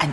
An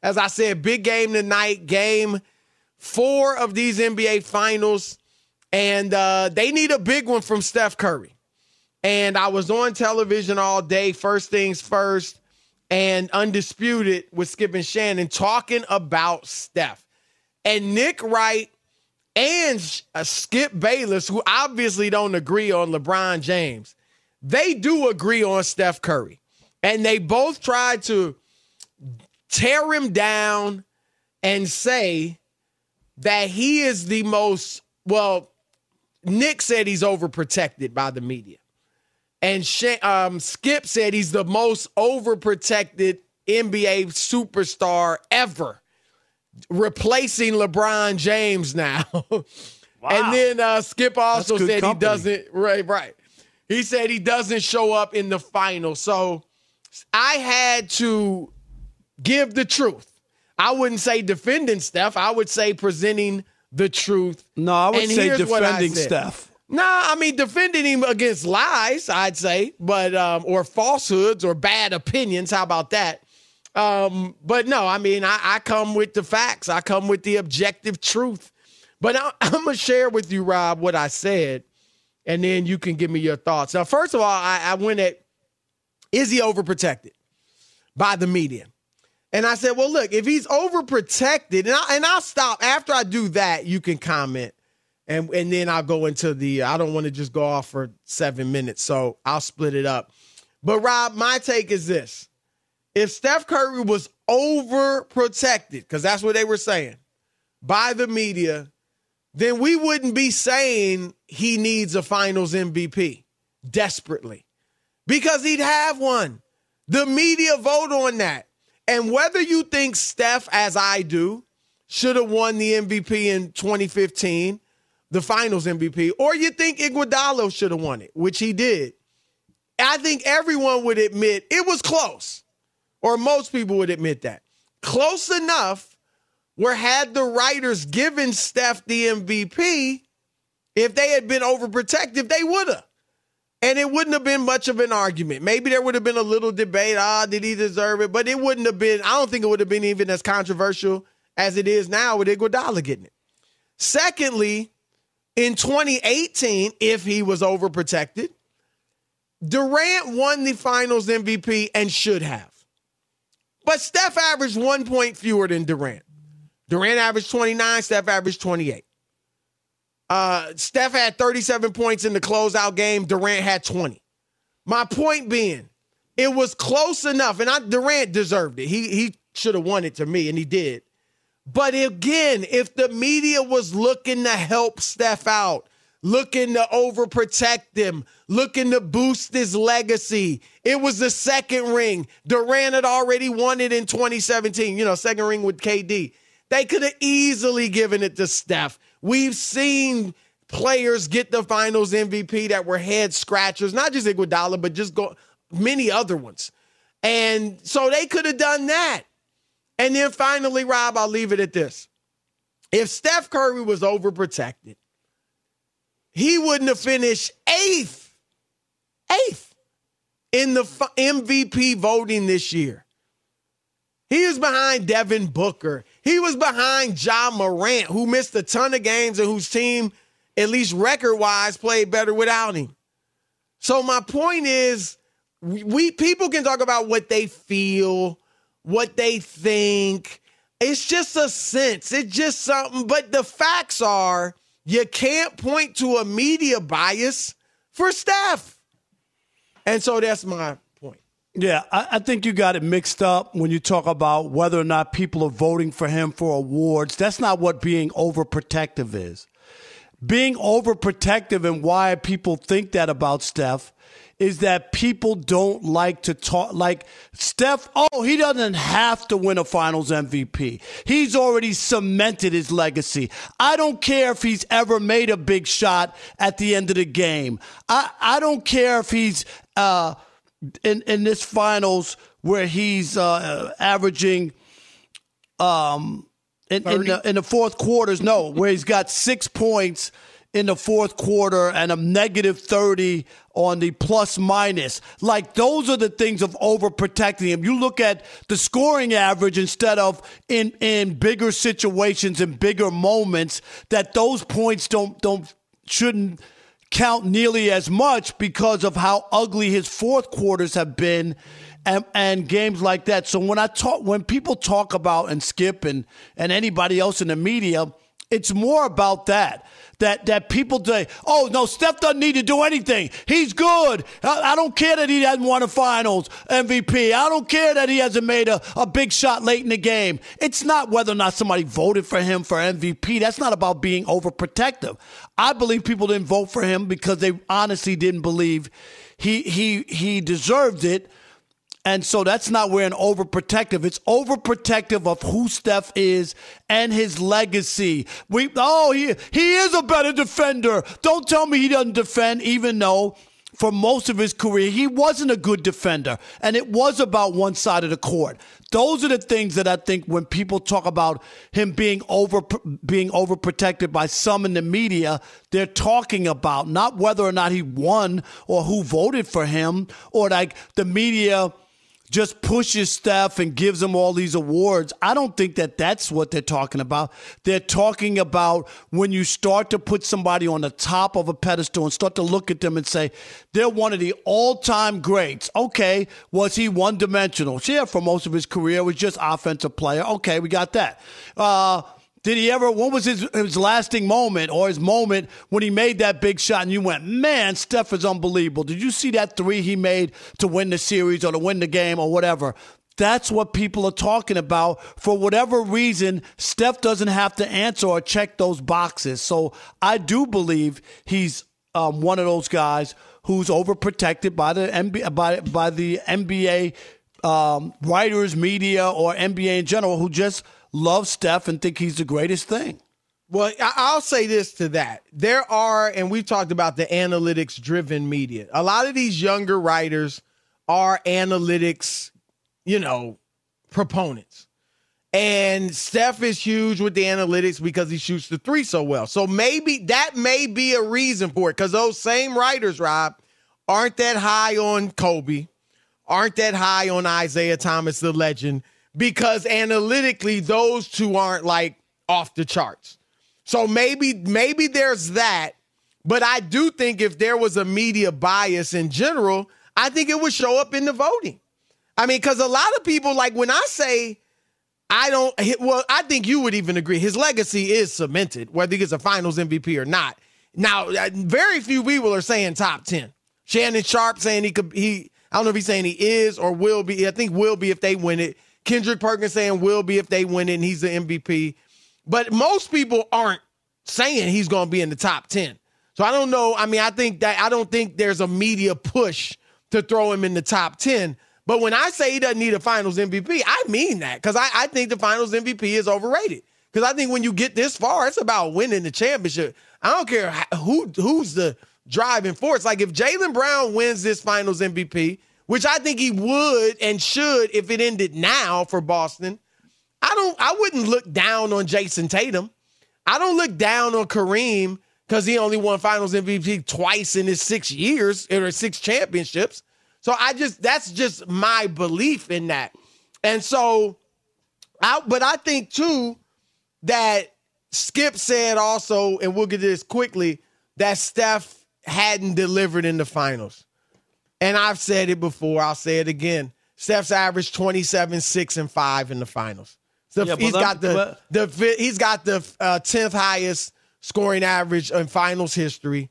As I said, big game tonight, game 4 of these NBA Finals, and they need a big one from Steph Curry. And I was on television all day, First Things First, and Undisputed with Skip and Shannon talking about Steph. And Nick Wright and Skip Bayless, who obviously don't agree on LeBron James, they do agree on Steph Curry. And they both tried to tear him down and say that he is the most, well, Nick said he's overprotected by the media. And Skip said he's the most overprotected NBA superstar ever, replacing LeBron James now. Wow. And then Skip also said company. He doesn't, right. He said he doesn't show up in the final. So I had to give the truth. I wouldn't say defending Steph. I would say presenting the truth. No, I would say defending Steph. No, I mean defending him against lies, I'd say, but or falsehoods or bad opinions. How about that? But no, I mean, I come with the facts. I come with the objective truth. But I'm going to share with you, Rob, what I said, and then you can give me your thoughts. Now, first of all, I went at, is he overprotected by the media? And I said, well, look, if he's overprotected, and I'll stop. After I do that, you can comment. And then I'll go into the, I don't want to just go off for 7 minutes, so I'll split it up. But, Rob, my take is this. If Steph Curry was overprotected, because that's what they were saying, by the media, then we wouldn't be saying he needs a finals MVP desperately, because he'd have one. The media vote on that. And whether you think Steph, as I do, should have won the MVP in 2015, the finals MVP, or you think Iguodala should have won it, which he did, I think everyone would admit it was close, or most people would admit that. Close enough where had the writers given Steph the MVP, if they had been overprotective, they would have. And it wouldn't have been much of an argument. Maybe there would have been a little debate, did he deserve it? But it wouldn't have been, I don't think it would have been even as controversial as it is now with Iguodala getting it. Secondly, in 2018, if he was overprotected, Durant won the finals MVP and should have. But Steph averaged 1 point fewer than Durant. Durant averaged 29, Steph averaged 28. Steph had 37 points in the closeout game. Durant had 20. My point being, it was close enough, and Durant deserved it. He should have won it to me, and he did. But again, if the media was looking to help Steph out, looking to overprotect him, looking to boost his legacy, it was the second ring. Durant had already won it in 2017, second ring with KD. They could have easily given it to Steph. We've seen players get the finals MVP that were head scratchers, not just Iguodala, but many other ones. And so they could have done that. And then finally, Rob, I'll leave it at this. If Steph Curry was overprotected, he wouldn't have finished eighth in the MVP voting this year. He was behind Devin Booker. He was behind Ja Morant, who missed a ton of games and whose team, at least record-wise, played better without him. So my point is, people can talk about what they feel, what they think. It's just a sense. It's just something. But the facts are, you can't point to a media bias for Steph. And so that's my point. Yeah, I think you got it mixed up when you talk about whether or not people are voting for him for awards. That's not what being overprotective is. Being overprotective, and why people think that about Steph, is that people don't like to talk like Steph. Oh, he doesn't have to win a finals MVP. He's already cemented his legacy. I don't care if he's ever made a big shot at the end of the game. I don't care if he's in this finals where he's averaging in the fourth quarters. No, where he's got 6 points in the fourth quarter and a negative 30 on the plus minus. Like, those are the things of overprotecting him. You look at the scoring average instead of in bigger situations and bigger moments, that those points shouldn't count nearly as much because of how ugly his fourth quarters have been and games like that. So when people talk about, and Skip and anybody else in the media, it's more about that people say, oh, no, Steph doesn't need to do anything. He's good. I don't care that he hasn't won a finals MVP. I don't care that he hasn't made a big shot late in the game. It's not whether or not somebody voted for him for MVP. That's not about being overprotective. I believe people didn't vote for him because they honestly didn't believe he deserved it. And so that's not where an overprotective. It's overprotective of who Steph is and his legacy. He is a better defender. Don't tell me he doesn't defend, even though for most of his career he wasn't a good defender. And it was about one side of the court. Those are the things that I think when people talk about him being overprotected by some in the media, they're talking about not whether or not he won or who voted for him, or like the media just pushes Steph and gives him all these awards. I don't think that's what they're talking about. They're talking about when you start to put somebody on the top of a pedestal and start to look at them and say, they're one of the all-time greats. Okay, was he one-dimensional? Yeah, for most of his career, was just offensive player. Okay, we got that. What was his lasting moment, or his moment when he made that big shot and you went, man, Steph is unbelievable. Did you see that three he made to win the series or to win the game or whatever? That's what people are talking about. For whatever reason, Steph doesn't have to answer or check those boxes. So I do believe he's one of those guys who's overprotected by the NBA, by the NBA writers, media, or NBA in general, who just love Steph and think he's the greatest thing. Well, I'll say this to that. There are, and we've talked about the analytics-driven media. A lot of these younger writers are analytics, you know, proponents. And Steph is huge with the analytics because he shoots the three so well. So maybe that may be a reason for it, because those same writers, Rob, aren't that high on Kobe, aren't that high on Isaiah Thomas, the legend, because analytically those two aren't like off the charts. So maybe there's that, but I do think if there was a media bias in general, I think it would show up in the voting. I mean, because a lot of people, like when I say I don't, well, I think you would even agree. His legacy is cemented, whether he gets a finals MVP or not. Now, very few people are saying top 10. Shannon Sharp saying I don't know if he's saying he is or will be. I think will be if they win it. Kendrick Perkins saying will be if they win it, and he's the MVP. But most people aren't saying he's going to be in the top 10. So I don't know. I mean, I don't think there's a media push to throw him in the top 10. But when I say he doesn't need a finals MVP, I mean that, because I think the finals MVP is overrated. Because I think when you get this far, it's about winning the championship. I don't care who's the driving force. Like if Jaylen Brown wins this finals MVP, which I think he would and should if it ended now for Boston, I wouldn't look down on Jason Tatum. I don't look down on Kareem because he only won finals MVP twice in his 6 years or six championships. So that's just my belief in that. And so, but I think too, that Skip said also, and we'll get to this quickly, that Steph hadn't delivered in the finals. And I've said it before. I'll say it again. Steph's averaged 27, 6, and 5 in the finals. So yeah, he's got the 10th highest scoring average in finals history.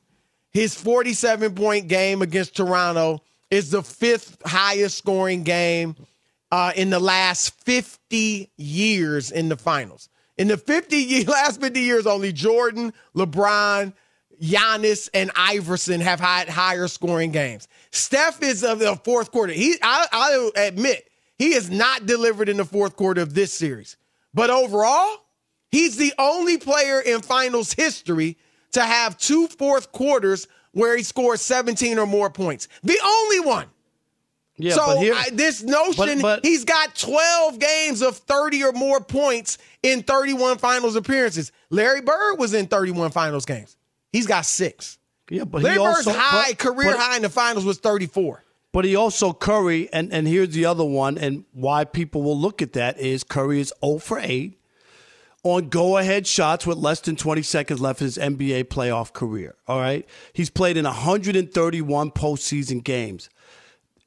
His 47-point game against Toronto is the 5th highest scoring game in the last 50 years in the finals. In the last 50 years, only Jordan, LeBron, Giannis, and Iverson have had higher scoring games. Steph is of the fourth quarter. I'll admit, he has not delivered in the fourth quarter of this series. But overall, he's the only player in finals history to have two fourth quarters where he scores 17 or more points. The only one. Yeah, so he's got 12 games of 30 or more points in 31 finals appearances. Larry Bird was in 31 finals games. He's got 6. Yeah, but Larry Bird's career high in the finals was 34. But he also, Curry, and here's the other one, and why people will look at that is Curry is 0 for 8 on go-ahead shots with less than 20 seconds left in his NBA playoff career, all right? He's played in 131 postseason games.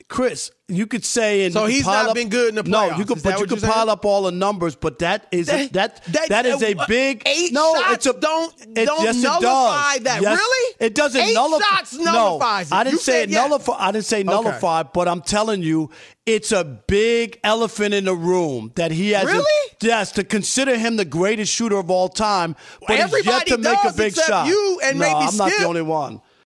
Chris, you could say... And so he's not been good in the playoffs. No, you could pile up all the numbers, but that is a big... Eight shots don't nullify that. Yes, really? It doesn't nullify. Eight shots nullifies it. I didn't say nullify, but I'm telling you, it's a big elephant in the room that he has... Really? Yes, to consider him the greatest shooter of all time, but everybody he's yet to make a big shot. You and maybe I'm not the only one.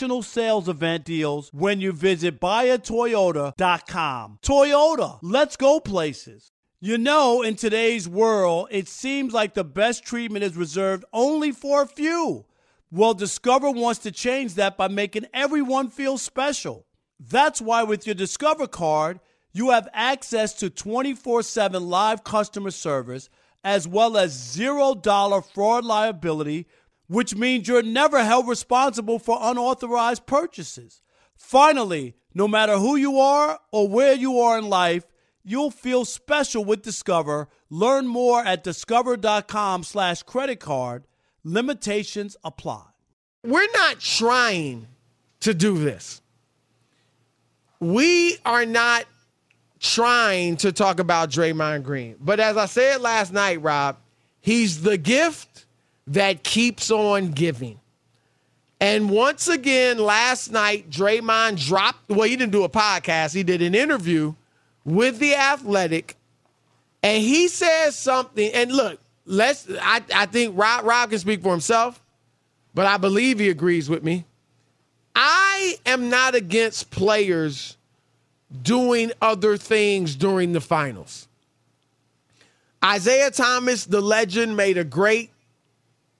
sales event deals when you visit buyatoyota.com. Toyota, let's go places. You know, in today's world, it seems like the best treatment is reserved only for a few. Well, Discover wants to change that by making everyone feel special. That's why with your Discover card, you have access to 24/7 live customer service as well as $0 fraud liability, which means you're never held responsible for unauthorized purchases. Finally, no matter who you are or where you are in life, you'll feel special with Discover. Learn more at discover.com/credit card. Limitations apply. We're not trying to do this. We are not trying to talk about Draymond Green. But as I said last night, Rob, he's the gift that keeps on giving. And once again, last night, Draymond dropped, well, he didn't do a podcast. He did an interview with The Athletic. And he says something. And look, I think Rob can speak for himself, but I believe he agrees with me. I am not against players doing other things during the finals. Isaiah Thomas, the legend, made a great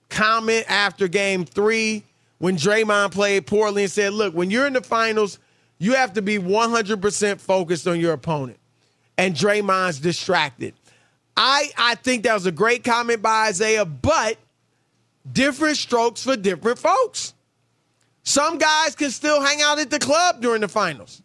comment after Game 3 when Draymond played poorly and said, look, when you're in the finals, you have to be 100% focused on your opponent. And Draymond's distracted. I think that was a great comment by Isaiah, but different strokes for different folks. Some guys can still hang out at the club during the finals.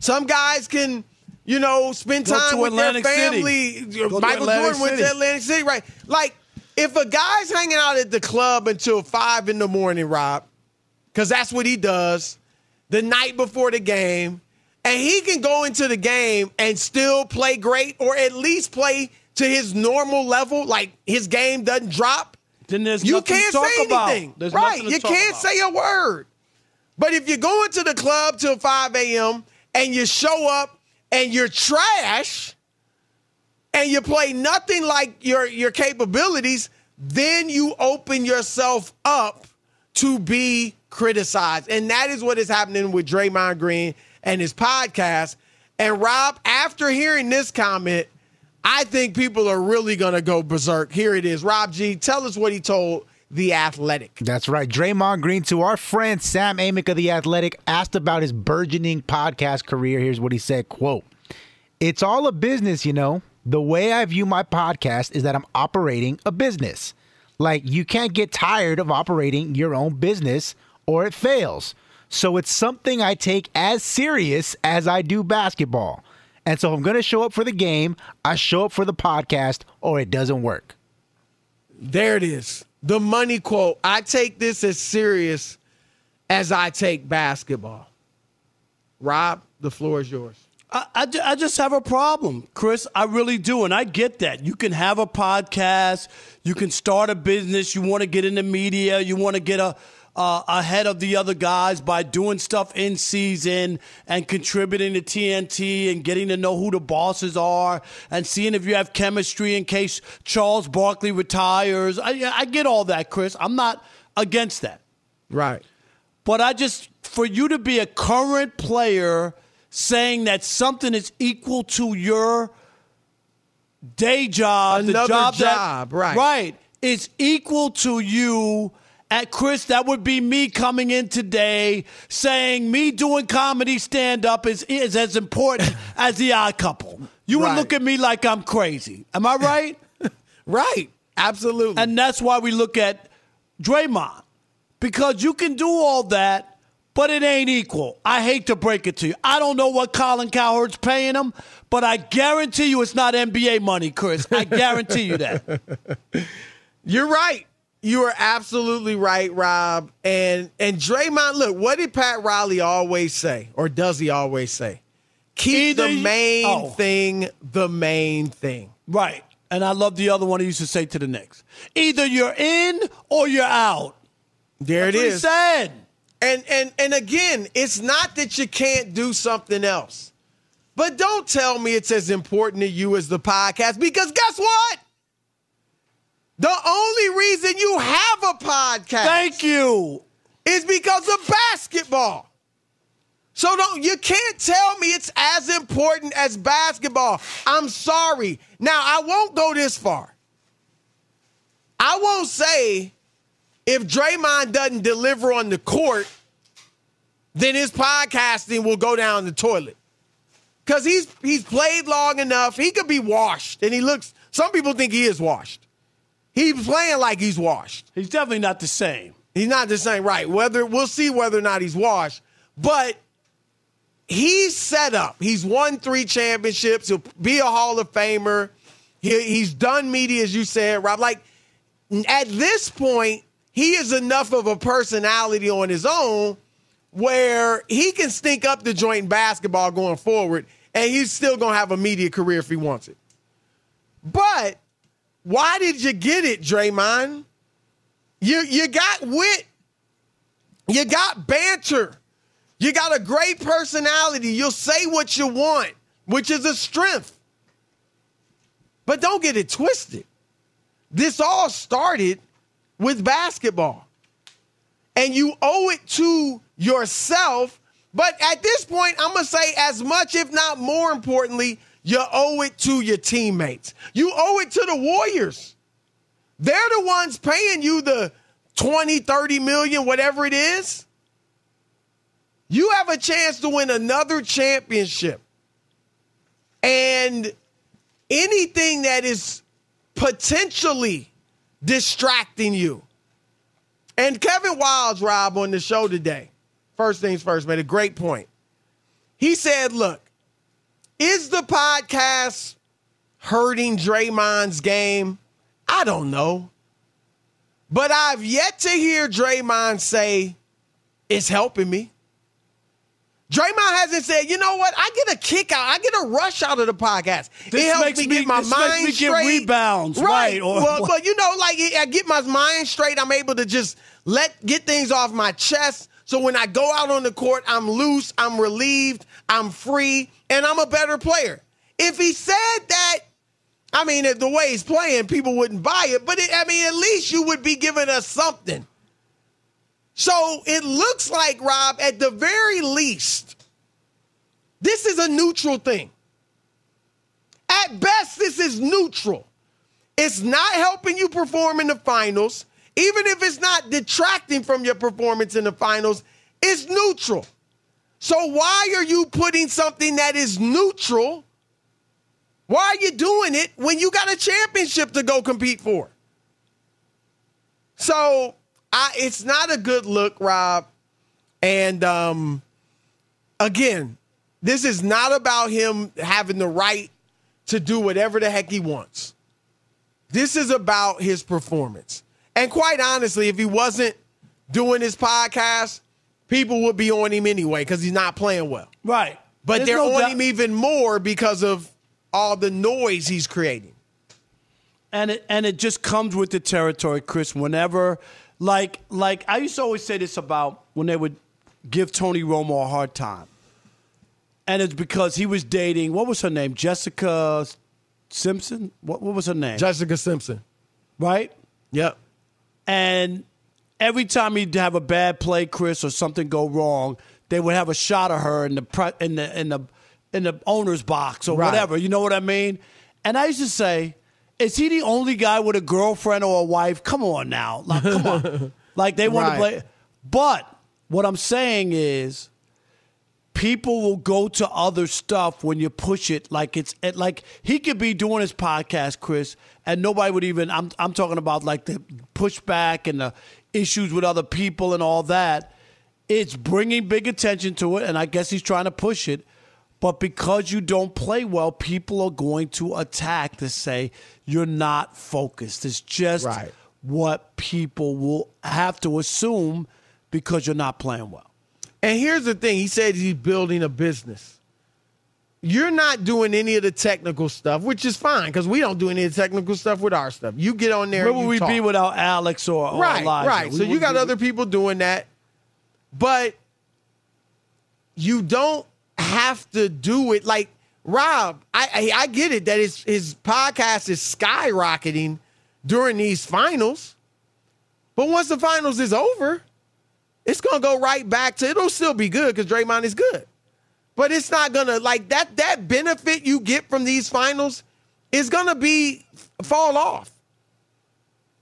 Some guys can You know, spend time with their family. Michael Jordan went to Atlantic City, right? Like, if a guy's hanging out at the club until 5 in the morning, Rob, because that's what he does the night before the game, and he can go into the game and still play great or at least play to his normal level, like his game doesn't drop, then there's you can't to talk say about. Anything. There's right, you can't about. Say a word. But if you're going to the club till 5 a.m. and you show up and you're trash and you play nothing like your capabilities, then you open yourself up to be criticized. And that is what is happening with Draymond Green and his podcast. And Rob, after hearing this comment, I think people are really going to go berserk. Here it is. Rob G., tell us what he told The Athletic. That's right. Draymond Green, to our friend Sam Amick of The Athletic, asked about his burgeoning podcast career. Here's what he said, quote, "It's all a business, you know. The way I view my podcast is that I'm operating a business. Like, you can't get tired of operating your own business or it fails. So it's something I take as serious as I do basketball. And so if I'm going to show up for the game, I show up for the podcast, or it doesn't work." There it is. The money quote. I take this as serious as I take basketball. Rob, the floor is yours. I just have a problem, Chris. I really do, and I get that. You can have a podcast. You can start a business. You want to get into media. You want to get ahead of the other guys by doing stuff in season and contributing to TNT and getting to know who the bosses are and seeing if you have chemistry in case Charles Barkley retires. I get all that, Chris. I'm not against that. Right. But I just, for you to be a current player saying that something is equal to your day job, Another job, is equal to you. At Chris, that would be me coming in today saying me doing comedy stand-up is as important as the Odd Couple. You would look at me like I'm crazy. Am I right? Right. Absolutely. And that's why we look at Draymond, because you can do all that, but it ain't equal. I hate to break it to you. I don't know what Colin Cowherd's paying him, but I guarantee you it's not NBA money, Chris. I guarantee you that. You're right. You are absolutely right, Rob. And Draymond, look, what did Pat Riley always say, or does he always say? Keep the main thing the main thing. Right. And I love the other one he used to say to the Knicks. Either you're in or you're out. There it is. That's what he said. And again, it's not that you can't do something else. But don't tell me it's as important to you as the podcast, because guess what? The only reason you have a podcast is because of basketball. So you can't tell me it's as important as basketball. I'm sorry. Now, I won't go this far. I won't say if Draymond doesn't deliver on the court, then his podcasting will go down the toilet. Because he's played long enough. He could be washed. And he looks, some people think he is washed. He's playing like he's washed. He's definitely not the same. He's not the same, right. We'll see whether or not he's washed. But he's set up. He's won 3 championships. He'll be a Hall of Famer. He's done media, as you said, Rob. Like, at this point, he is enough of a personality on his own where he can stink up the joint in basketball going forward, and he's still going to have a media career if he wants it. But why did you get it, Draymond? You got wit. You got banter. You got a great personality. You'll say what you want, which is a strength. But don't get it twisted. This all started with basketball. And you owe it to yourself. But at this point, I'm going to say as much, if not more importantly, you owe it to your teammates. You owe it to the Warriors. They're the ones paying you the 20, 30 million, whatever it is. You have a chance to win another championship. And anything that is potentially distracting you. And Kevin Wilds, Rob, on the show today, first things first, made a great point. He said, look, Is the podcast hurting Draymond's game? I don't know. But I've yet to hear Draymond say, it's helping me. Draymond hasn't said, you know what? I get a kick out. I get a rush out of the podcast. This it helps me get my mind straight. This makes me get rebounds. Right. But you know, like I get my mind straight. I'm able to just get things off my chest. So when I go out on the court, I'm loose, I'm relieved, I'm free, and I'm a better player. If he said that, I mean, if the way he's playing, people wouldn't buy it. But, at least you would be giving us something. So it looks like, Rob, at the very least, this is a neutral thing. At best, this is neutral. It's not helping you perform in the finals. Even if it's not detracting from your performance in the finals, it's neutral. So why are you putting something that is neutral? Why are you doing it when you got a championship to go compete for? So... it's not a good look, Rob. And again, this is not about him having the right to do whatever the heck he wants. This is about his performance. And quite honestly, if he wasn't doing his podcast, people would be on him anyway because he's not playing well. Right. But they're on him even more because of all the noise he's creating. And it just comes with the territory, Chris, whenever... Like I used to always say this about when they would give Tony Romo a hard time. And it's because he was dating, what was her name? Jessica Simpson? What was her name? Jessica Simpson. Right? Yep. And every time he'd have a bad play, Chris, or something go wrong, they would have a shot of her in the owner's box or whatever. You know what I mean? And I used to say, is he the only guy with a girlfriend or a wife? Come on now. Like, come on. Like, they want to play. But what I'm saying is people will go to other stuff when you push it. Like, he could be doing his podcast, Chris, and nobody would even – I'm talking about, like, the pushback and the issues with other people and all that. It's bringing big attention to it, and I guess he's trying to push it. But because you don't play well, people are going to attack to say you're not focused. It's just what people will have to assume because you're not playing well. And here's the thing. He said he's building a business. You're not doing any of the technical stuff, which is fine because we don't do any of the technical stuff with our stuff. You get on there and you talk. Where would we be without Alex or Elijah? Right. So you got other people doing that. But you don't have to do it. Like, Rob, I get it that his podcast is skyrocketing during these finals, but once the finals is over, it's going to go right back to, it'll still be good because Draymond is good, but it's not going to, like, that benefit you get from these finals is going to be fall off.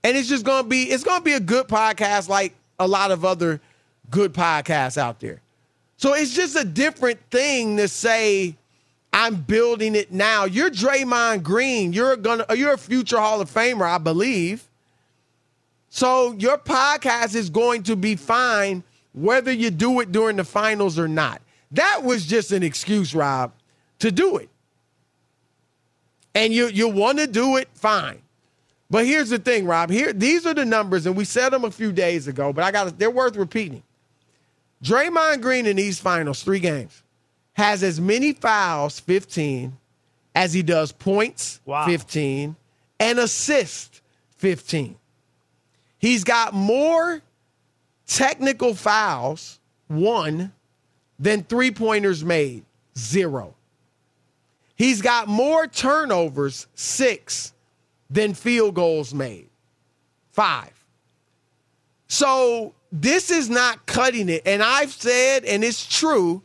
And it's just going to be, it's going to be a good podcast like a lot of other good podcasts out there. So it's just a different thing to say, I'm building it now. You're Draymond Green. You're a future Hall of Famer, I believe. So your podcast is going to be fine whether you do it during the finals or not. That was just an excuse, Rob, to do it. And you want to do it, fine. But here's the thing, Rob. These are the numbers, and we said them a few days ago, but they're worth repeating. Draymond Green in these finals, 3 games, has as many fouls, 15, as he does points, 15, and assists, 15. He's got more technical fouls, 1, than 3-pointers made, 0. He's got more turnovers, 6, than field goals made, 5. So... this is not cutting it. And I've said, and it's true,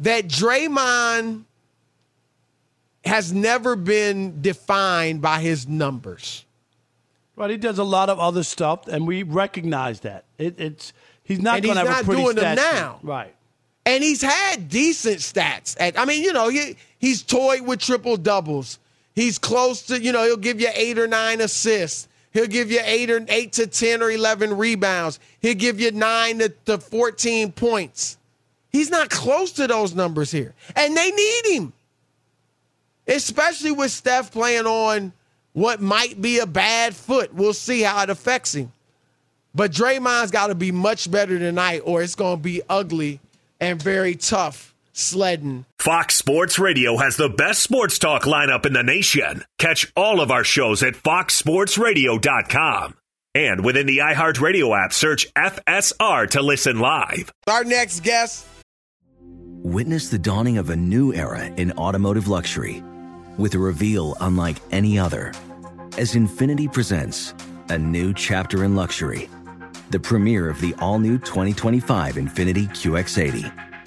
that Draymond has never been defined by his numbers. Right, he does a lot of other stuff, and we recognize that. He's not going to have a pretty stat. And he's not doing them now. Right. And he's had decent stats. He's toyed with triple-doubles. He's close to, he'll give you 8 or 9 assists. He'll give you 8 to 10 or 11 rebounds. He'll give you 9 to 14 points. He's not close to those numbers here. And they need him. especially with Steph playing on what might be a bad foot. We'll see how it affects him. But Draymond's got to be much better tonight, or it's going to be ugly and very tough sledding. Fox Sports Radio has the best sports talk lineup in the nation. Catch all of our shows at foxsportsradio.com. And within the iHeartRadio app, search FSR to listen live. Our next guest. Witness the dawning of a new era in automotive luxury with a reveal unlike any other, as Infiniti presents a new chapter in luxury, the premiere of the all-new 2025 Infiniti QX80.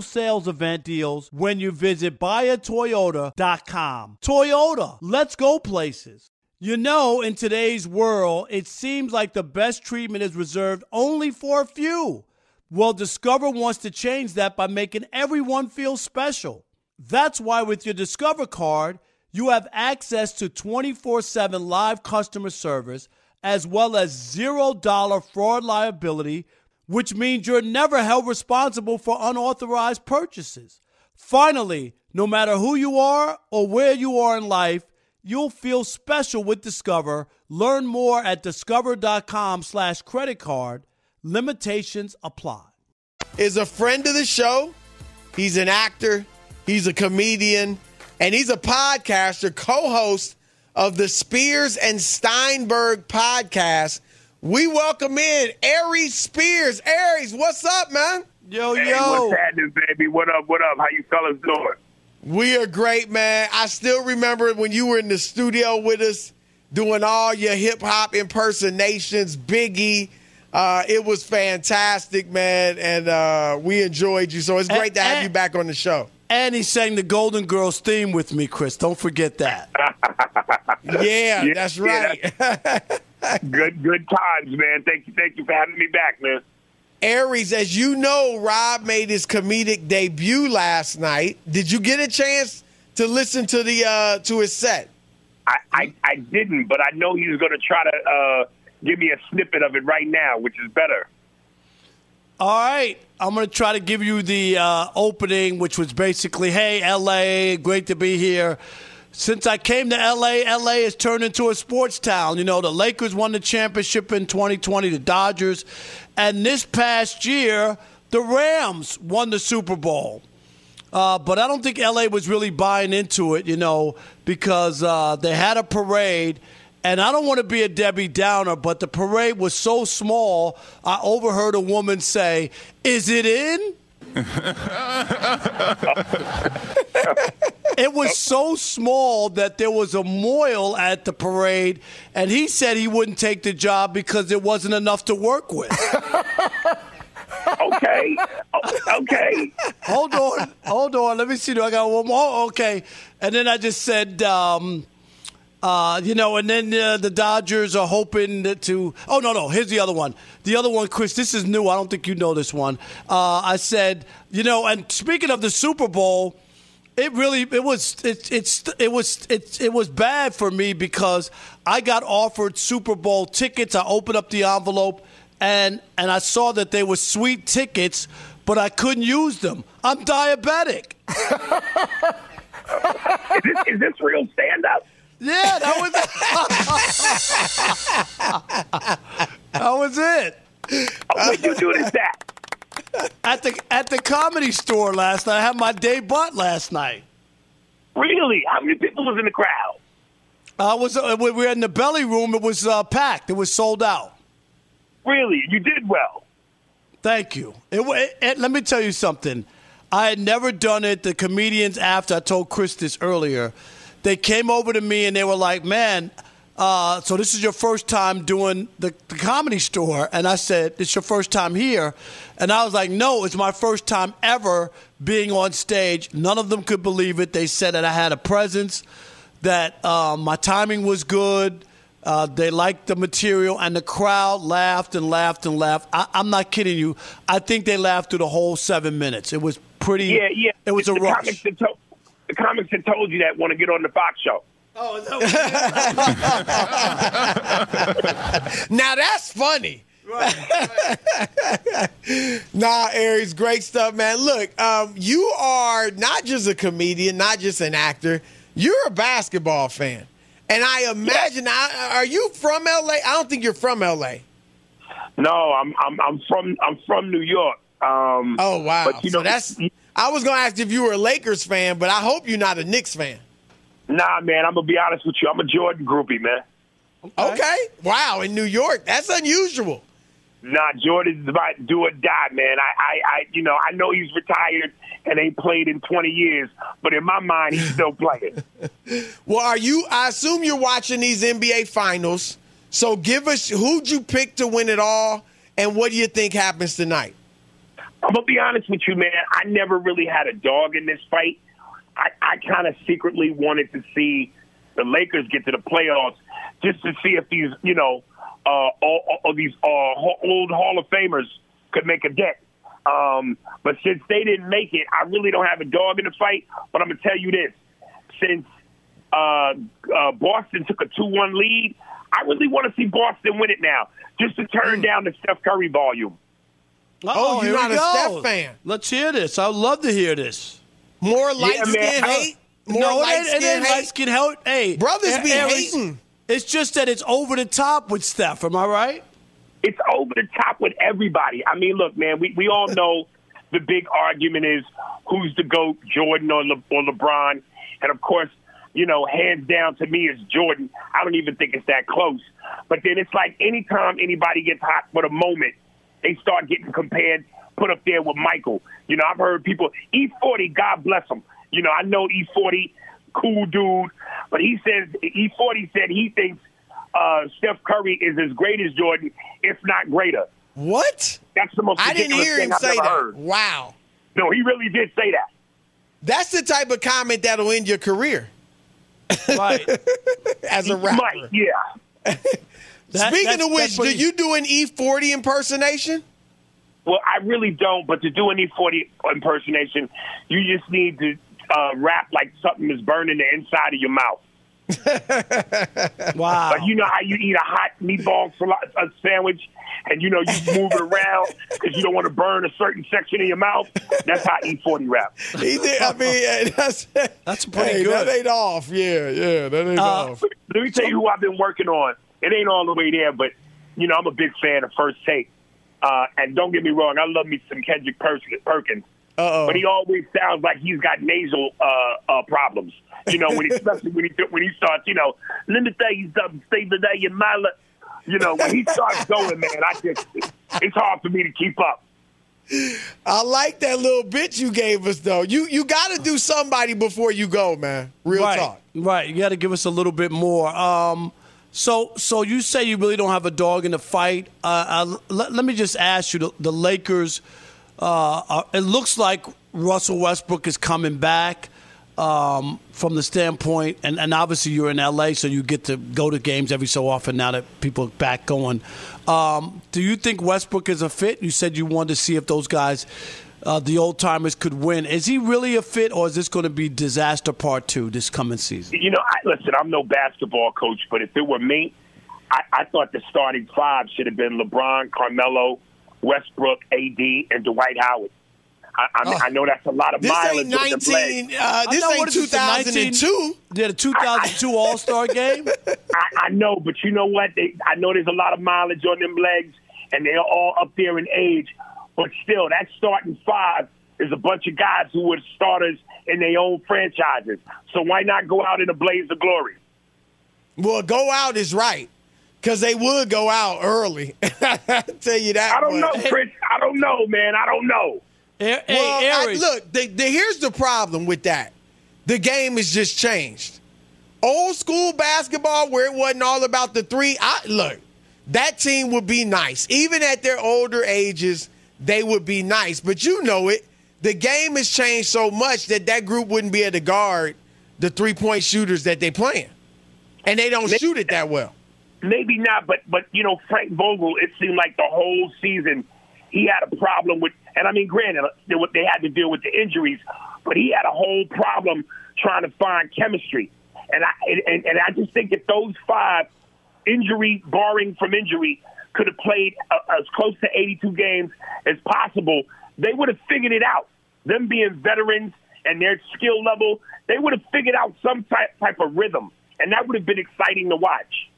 sales event deals when you visit buyatoyota.com. Toyota, let's go places. You know, in today's world, it seems like the best treatment is reserved only for a few. Well, Discover wants to change that by making everyone feel special. That's why with your Discover card, you have access to 24/7 live customer service, as well as $0 fraud liability, which means you're never held responsible for unauthorized purchases. Finally, no matter who you are or where you are in life, you'll feel special with Discover. Learn more at discover.com/creditcard. Limitations apply. Is a friend of the show. He's an actor. He's a comedian. And he's a podcaster, co-host of the Spears and Steinberg podcast. We welcome in Aries Spears. Aries, what's up, man? Yo, hey, yo. What's happening, baby? What up? How you fellas doing? We are great, man. I still remember when you were in the studio with us doing all your hip-hop impersonations, Biggie. It was fantastic, man, and we enjoyed you. So it's great to have you back on the show. And he sang the Golden Girls theme with me, Chris. Don't forget that. Yeah, that's right. Yeah, that's good times, man. Thank you for having me back, man. Aries, as you know, Rob made his comedic debut last night. Did you get a chance to listen to the to his set? I didn't, but I know he was going to try to give me a snippet of it right now, which is better. All right. I'm going to try to give you the opening, which was basically, hey, L.A., great to be here. Since I came to L.A., L.A. has turned into a sports town. You know, the Lakers won the championship in 2020, the Dodgers. And this past year, the Rams won the Super Bowl. But I don't think L.A. was really buying into it, you know, because they had a parade. And I don't want to be a Debbie Downer, but the parade was so small, I overheard a woman say, "Is it in?" It was so small that there was a moil at the parade, and he said he wouldn't take the job because there wasn't enough to work with. Okay. Hold on. Let me see. Do I got one more? Oh, okay. And then I just said, and then the Dodgers are hoping to – oh, no, here's the other one. The other one, Chris, this is new. I don't think you know this one. I said, you know, and speaking of the Super Bowl, it was bad for me because I got offered Super Bowl tickets. I opened up the envelope, and I saw that they were sweet tickets, but I couldn't use them. I'm diabetic. Is this real stand-up? Yeah, that was it. What did you do this at the comedy store last night? I had my debut last night. Really? How many people was in the crowd? We were in the belly room. It was packed. It was sold out. Really? You did well. Thank you. Let me tell you something. I had never done it. The comedians after I told Chris this earlier. They came over to me and they were like, man, so this is your first time doing the comedy store. And I said, it's your first time here. And I was like, no, it's my first time ever being on stage. None of them could believe it. They said that I had a presence, that my timing was good. They liked the material. And the crowd laughed and laughed and laughed. I'm not kidding you. I think they laughed through the whole 7 minutes. It was pretty. Yeah. It was a rush. The comics had told you that want to get on the Fox show. Oh, is that now that's funny. Right. Nah, Aries, great stuff, man. Look, you are not just a comedian, not just an actor. You're a basketball fan. And I imagine, are you from L.A.? I don't think you're from L.A. No, I'm from New York. Oh, wow. But, you know, so that's... I was going to ask if you were a Lakers fan, but I hope you're not a Knicks fan. Nah, man, I'm going to be honest with you. I'm a Jordan groupie, man. Okay. Wow, in New York, that's unusual. Nah, Jordan's about do or die, man. I know he's retired and ain't played in 20 years, but in my mind, he's still playing. Well, I assume you're watching these NBA finals. So give us, who'd you pick to win it all, and what do you think happens tonight? I'm going to be honest with you, man. I never really had a dog in this fight. I kind of secretly wanted to see the Lakers get to the playoffs just to see if these, you know, all these old Hall of Famers could make a dent. But since they didn't make it, I really don't have a dog in the fight. But I'm going to tell you this. Since Boston took a 2-1 lead, I really want to see Boston win it now just to turn down the Steph Curry volume. Oh, you're not a Steph fan. Let's hear this. I would love to hear this. More light-skinned hate? No, it ain't light-skinned hate. Hey, brothers be hating. It's just that it's over the top with Steph. Am I right? It's over the top with everybody. I mean, look, man, we all know the big argument is who's the GOAT, Jordan or LeBron. And, of course, you know, hands down to me is Jordan. I don't even think it's that close. But then it's like anytime anybody gets hot for the moment, they start getting compared put up there with Michael. You know, I've heard people, E-40, God bless him. You know, I know E-40, cool dude, but he says, E-40 said he thinks Steph Curry is as great as Jordan, if not greater. What? That's the most ridiculous thing I've ever heard. Wow. No, he really did say that. That's the type of comment that'll end your career. Right. As a rapper. Right, yeah. Speaking of which, do you do an E-40 impersonation? Well, I really don't, but to do an E-40 impersonation, you just need to rap like something is burning the inside of your mouth. Wow. Like, you know how you eat a hot meatball sandwich and, you know, you move it around because you don't want to burn a certain section of your mouth? That's how E-40 rap. He did, I mean, that's pretty good. That ain't off. Yeah, that ain't off. Let me tell you who I've been working on. It ain't all the way there, but, you know, I'm a big fan of First Take. And don't get me wrong, I love me some Kendrick Perkins. Uh-oh. But he always sounds like he's got nasal problems, you know, when he, especially when he starts, you know, let me tell you something, save the day in my life. You know, when he starts going, man, it's hard for me to keep up. I like that little bit you gave us, though. You got to do somebody before you go, man. Real talk. Right. You got to give us a little bit more. So you say you really don't have a dog in the fight. Let me just ask you, the Lakers, it looks like Russell Westbrook is coming back from the standpoint, and obviously you're in L.A., so you get to go to games every so often now that people are back going. Do you think Westbrook is a fit? You said you wanted to see if those guys, the old-timers, could win. Is he really a fit, or is this going to be disaster part two this coming season? You know, listen, I'm no basketball coach, but if it were me, I thought the starting five should have been LeBron, Carmelo, Westbrook, AD, and Dwight Howard. I know that's a lot of mileage. This ain't 2002. Yeah, the 2002 All-Star game. I know, but you know what? I know there's a lot of mileage on them legs, and they're all up there in age. But still, that starting five is a bunch of guys who were starters in their own franchises. So why not go out in a blaze of glory? Well, go out is right, because they would go out early. I'll tell you that. I don't know, Chris. I don't know, man. I don't know. Well, look, here's the problem with that. The game has just changed. Old school basketball where it wasn't all about the three. Look, that team would be nice. Even at their older ages, they would be nice. But you know it. The game has changed so much that group wouldn't be able to guard the three-point shooters that they're playing. And they don't shoot it that well. Maybe not, but you know, Frank Vogel, it seemed like the whole season he had a problem with, and I mean, granted, they had to deal with the injuries, but he had a whole problem trying to find chemistry. And I just think that those five, barring from injury, could have played as close to 82 games as possible. They would have figured it out. Them being veterans and their skill level, they would have figured out some type of rhythm, and that would have been exciting to watch.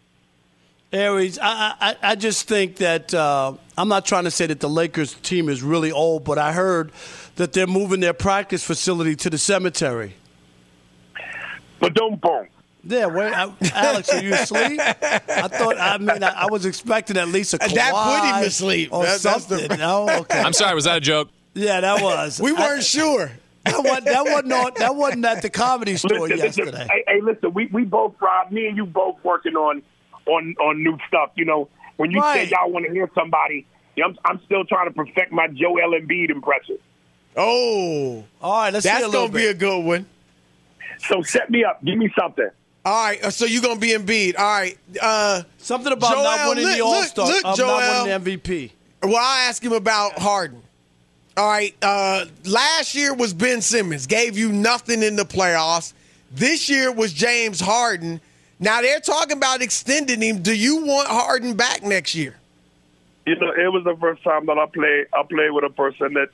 Aries, I just think that I'm not trying to say that the Lakers team is really old, but I heard that they're moving their practice facility to the cemetery. But don't boom. Yeah, Alex, are you asleep? I was expecting at least a Kawhi. That put him to sleep. Okay. I'm sorry, was that a joke? Yeah, that was. We weren't sure. That wasn't at the Comedy Store yesterday. Hey, listen, we both, Rob, me and you both working on new stuff. You know, when you say y'all want to hear somebody, I'm still trying to perfect my Joel Embiid impression. Oh. All right, let's see a little bit. That's going to be a good one. So set me up. Give me something. All right, so you're going to be Embiid. All right. Something about Joel, not winning the All-Star. Not winning the MVP. Well, I asked him about Harden. All right, last year was Ben Simmons. Gave you nothing in the playoffs. This year was James Harden. Now they're talking about extending him. Do you want Harden back next year? You know, it was the first time that I played with a person that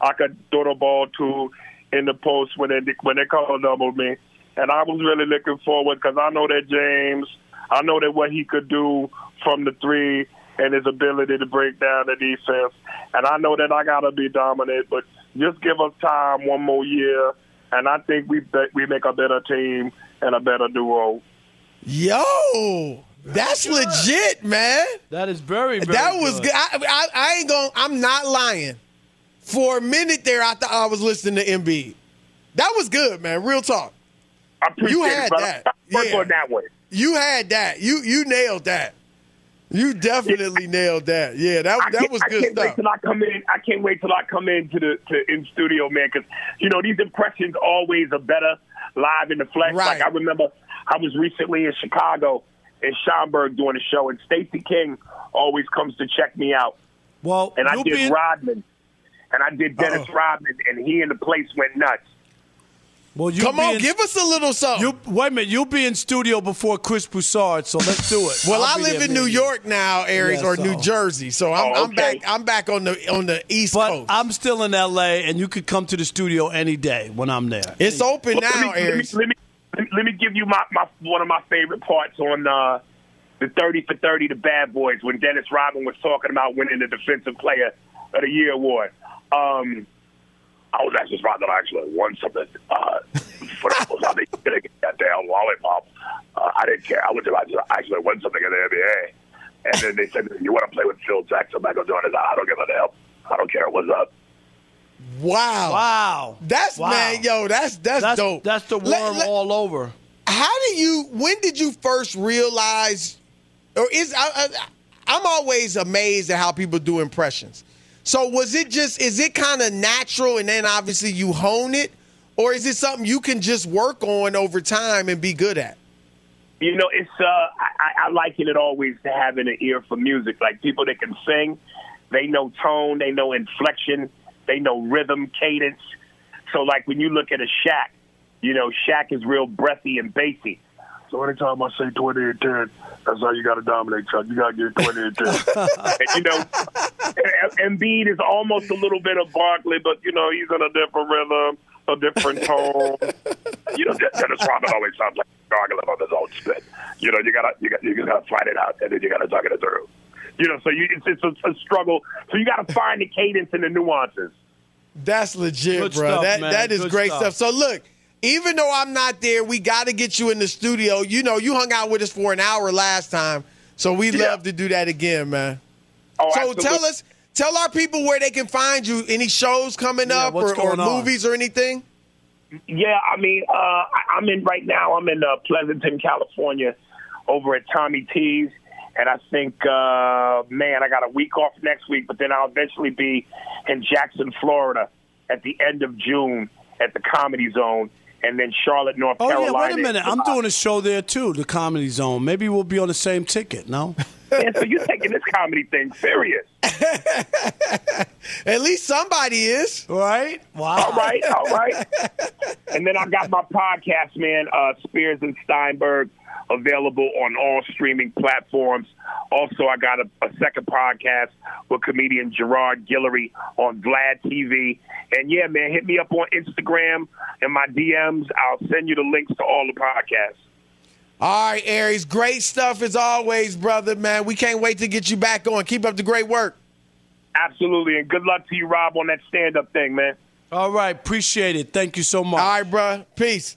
I could throw the ball to in the post when they call double me. And I was really looking forward because I know that James, I know that what he could do from the three and his ability to break down the defense. And I know that I got to be dominant, but just give us time one more year, and I think we make a better team and a better duo. Yo, that's legit, man. That is very, very good. That was good. I'm not lying. For a minute there, I thought I was listening to Embiid. That was good, man. Real talk. I appreciate you had it, brother. That. Work on that way. You had that. You nailed that. You definitely nailed that. Yeah, that was good stuff. I can't wait till I come in to in studio, man, because, you know, these impressions always are better live in the flesh. Right. Like, I remember I was recently in Chicago in Schaumburg doing a show, and Stacey King always comes to check me out. Well, and I did Rodman, and I did Dennis Rodman, and he and the place went nuts. Well, give us a little something. Wait a minute. You'll be in studio before Chris Broussard, so let's do it. Well, I live in New York now, Aries, or New Jersey, so I'm back. I'm back on the East Coast. But I'm still in L.A., and you could come to the studio any day when I'm there. It's open now, Aries. Let me give you my one of my favorite parts on the 30 for 30, the Bad Boys, when Dennis Rodman was talking about winning the Defensive Player of the Year award. I was actually surprised that I actually won something. I didn't get that damn lollipop. I didn't care. I actually won something in the NBA. And then they said, you want to play with Phil Jackson, Michael Jordan? I don't give a damn. I don't care what's up. Wow. Man, yo, that's dope. That's the worm all over. When did you first realize, I'm always amazed at how people do impressions. So is it kind of natural and then obviously you hone it? Or is it something you can just work on over time and be good at? You know, it's I liken it always to having an ear for music. Like people that can sing, they know tone, they know inflection, they know rhythm, cadence. So like when you look at a Shaq, you know, Shaq is real breathy and bassy. So anytime I say 20 and 10, that's how you got to dominate, Chuck. You got to get 20 and 10. And, you know, Embiid is almost a little bit of Barkley, but, you know, he's in a different rhythm, a different tone. You know, Dennis Rodman always sounds like gargling on his own spit. You know, you got to fight it out, and then you got to talk it through. You know, so it's a struggle. So you got to find the cadence and the nuances. That's legit, good bro. Stuff, that is good great stuff. So, look. Even though I'm not there, we got to get you in the studio. You know, you hung out with us for an hour last time, so we love to do that again, man. Oh, so absolutely. Tell our people where they can find you. Any shows coming up or movies or anything? Yeah, I mean, I'm in Pleasanton, California, over at Tommy T's. And I think, I got a week off next week, but then I'll eventually be in Jackson, Florida at the end of June at the Comedy Zone. And then Charlotte, North Carolina. Oh, yeah, wait a minute. I'm doing a show there, too, the Comedy Zone. Maybe we'll be on the same ticket, no? Yeah, so you're taking this comedy thing serious. At least somebody is. Right? Wow. All right. And then I got my podcast, man, Spears and Steinberg, available on all streaming platforms. Also, I got a second podcast with comedian Gerard Guillory on Vlad TV. And, yeah, man, hit me up on Instagram and my DMs. I'll send you the links to all the podcasts. All right, Aries, great stuff as always, brother, man. We can't wait to get you back on. Keep up the great work. Absolutely, and good luck to you, Rob, on that stand-up thing, man. All right, appreciate it. Thank you so much. All right, bro. Peace.